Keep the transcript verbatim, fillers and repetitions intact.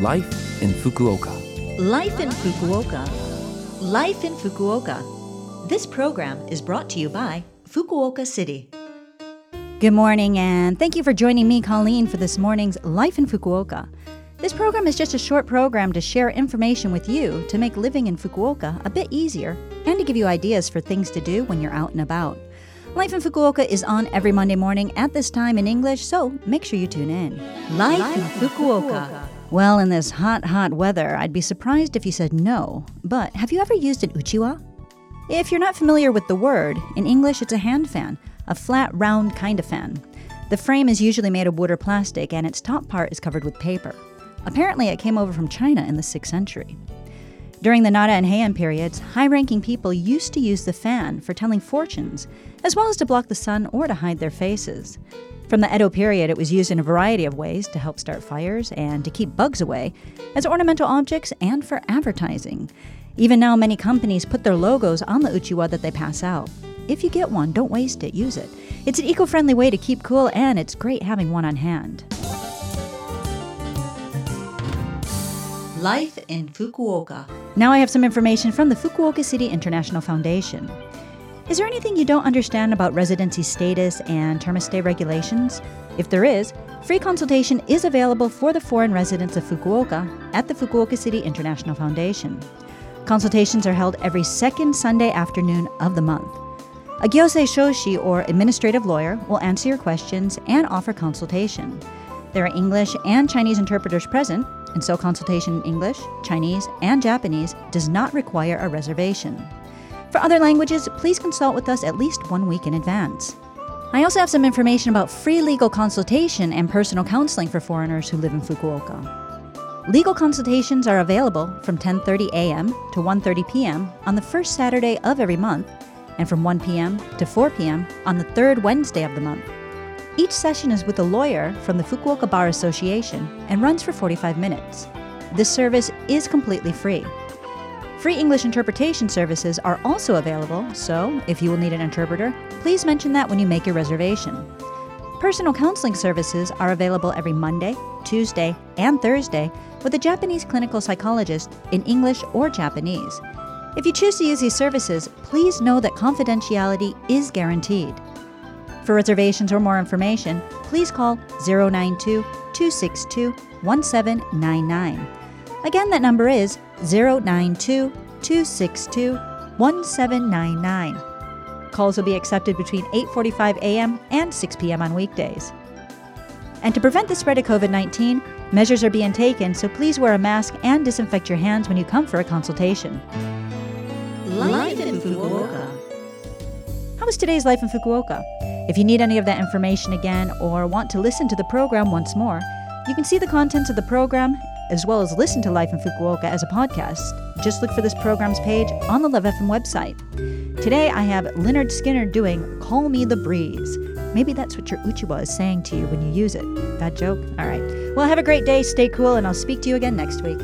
Life in Fukuoka. Life in Fukuoka. Life in Fukuoka. This program is brought to you by Fukuoka City. Good morning, and thank you for joining me, Colleen, for this morning's Life in Fukuoka. This program is just a short program to share information with you to make living in Fukuoka a bit easier and to give you ideas for things to do when you're out and about. Life in Fukuoka is on every Monday morning at this time in English, so make sure you tune in. Life, Life in Fukuoka. Fukuoka. Well, in this hot, hot weather, I'd be surprised if you said no, but have you ever used an uchiwa? If you're not familiar with the word, in English it's a hand fan, a flat, round kind of fan. The frame is usually made of wood or plastic, and its top part is covered with paper. Apparently, it came over from China in the sixth century. During the Nara and Heian periods, high-ranking people used to use the fan for telling fortunes, as well as to block the sun or to hide their faces. From the Edo period, it was used in a variety of ways to help start fires and to keep bugs away, as ornamental objects and for advertising. Even now, many companies put their logos on the uchiwa that they pass out. If you get one, don't waste it, use it. It's an eco-friendly way to keep cool, and it's great having one on hand. Life in Fukuoka. Now I have some information from the Fukuoka City International Foundation. Is there anything you don't understand about residency status and term of stay regulations? If there is, free consultation is available for the foreign residents of Fukuoka at the Fukuoka City International Foundation. Consultations are held every second Sunday afternoon of the month. A gyosei shoshi, or administrative lawyer, will answer your questions and offer consultation. There are English and Chinese interpreters present, and so consultation in English, Chinese, and Japanese does not require a reservation. For other languages, please consult with us at least one week in advance. I also have some information about free legal consultation and personal counseling for foreigners who live in Fukuoka. Legal consultations are available from ten thirty a.m. to one thirty p.m. on the first Saturday of every month, and from one p.m. to four p.m. on the third Wednesday of the month. Each session is with a lawyer from the Fukuoka Bar Association and runs for forty-five minutes. This service is completely free. Free English interpretation services are also available, so if you will need an interpreter, please mention that when you make your reservation. Personal counseling services are available every Monday, Tuesday, and Thursday with a Japanese clinical psychologist in English or Japanese. If you choose to use these services, please know that confidentiality is guaranteed. For reservations or more information, please call zero nine two, two six two, one seven nine nine. Again, that number is zero nine two, two six two, one seven nine nine. Calls will be accepted between eight forty-five a.m. and six p.m. on weekdays. And to prevent the spread of covid nineteen, measures are being taken, so please wear a mask and disinfect your hands when you come for a consultation. Life in Fukuoka. How was today's Life in Fukuoka? If you need any of that information again or want to listen to the program once more, you can see the contents of the program as well as listen to Life in Fukuoka as a podcast. Just look for this program's page on the Love F M website. Today I have Leonard Skinner doing Call Me the Breeze. Maybe that's what your uchiwa is saying to you when you use it. Bad joke? All right. Well, have a great day, stay cool, and I'll speak to you again next week.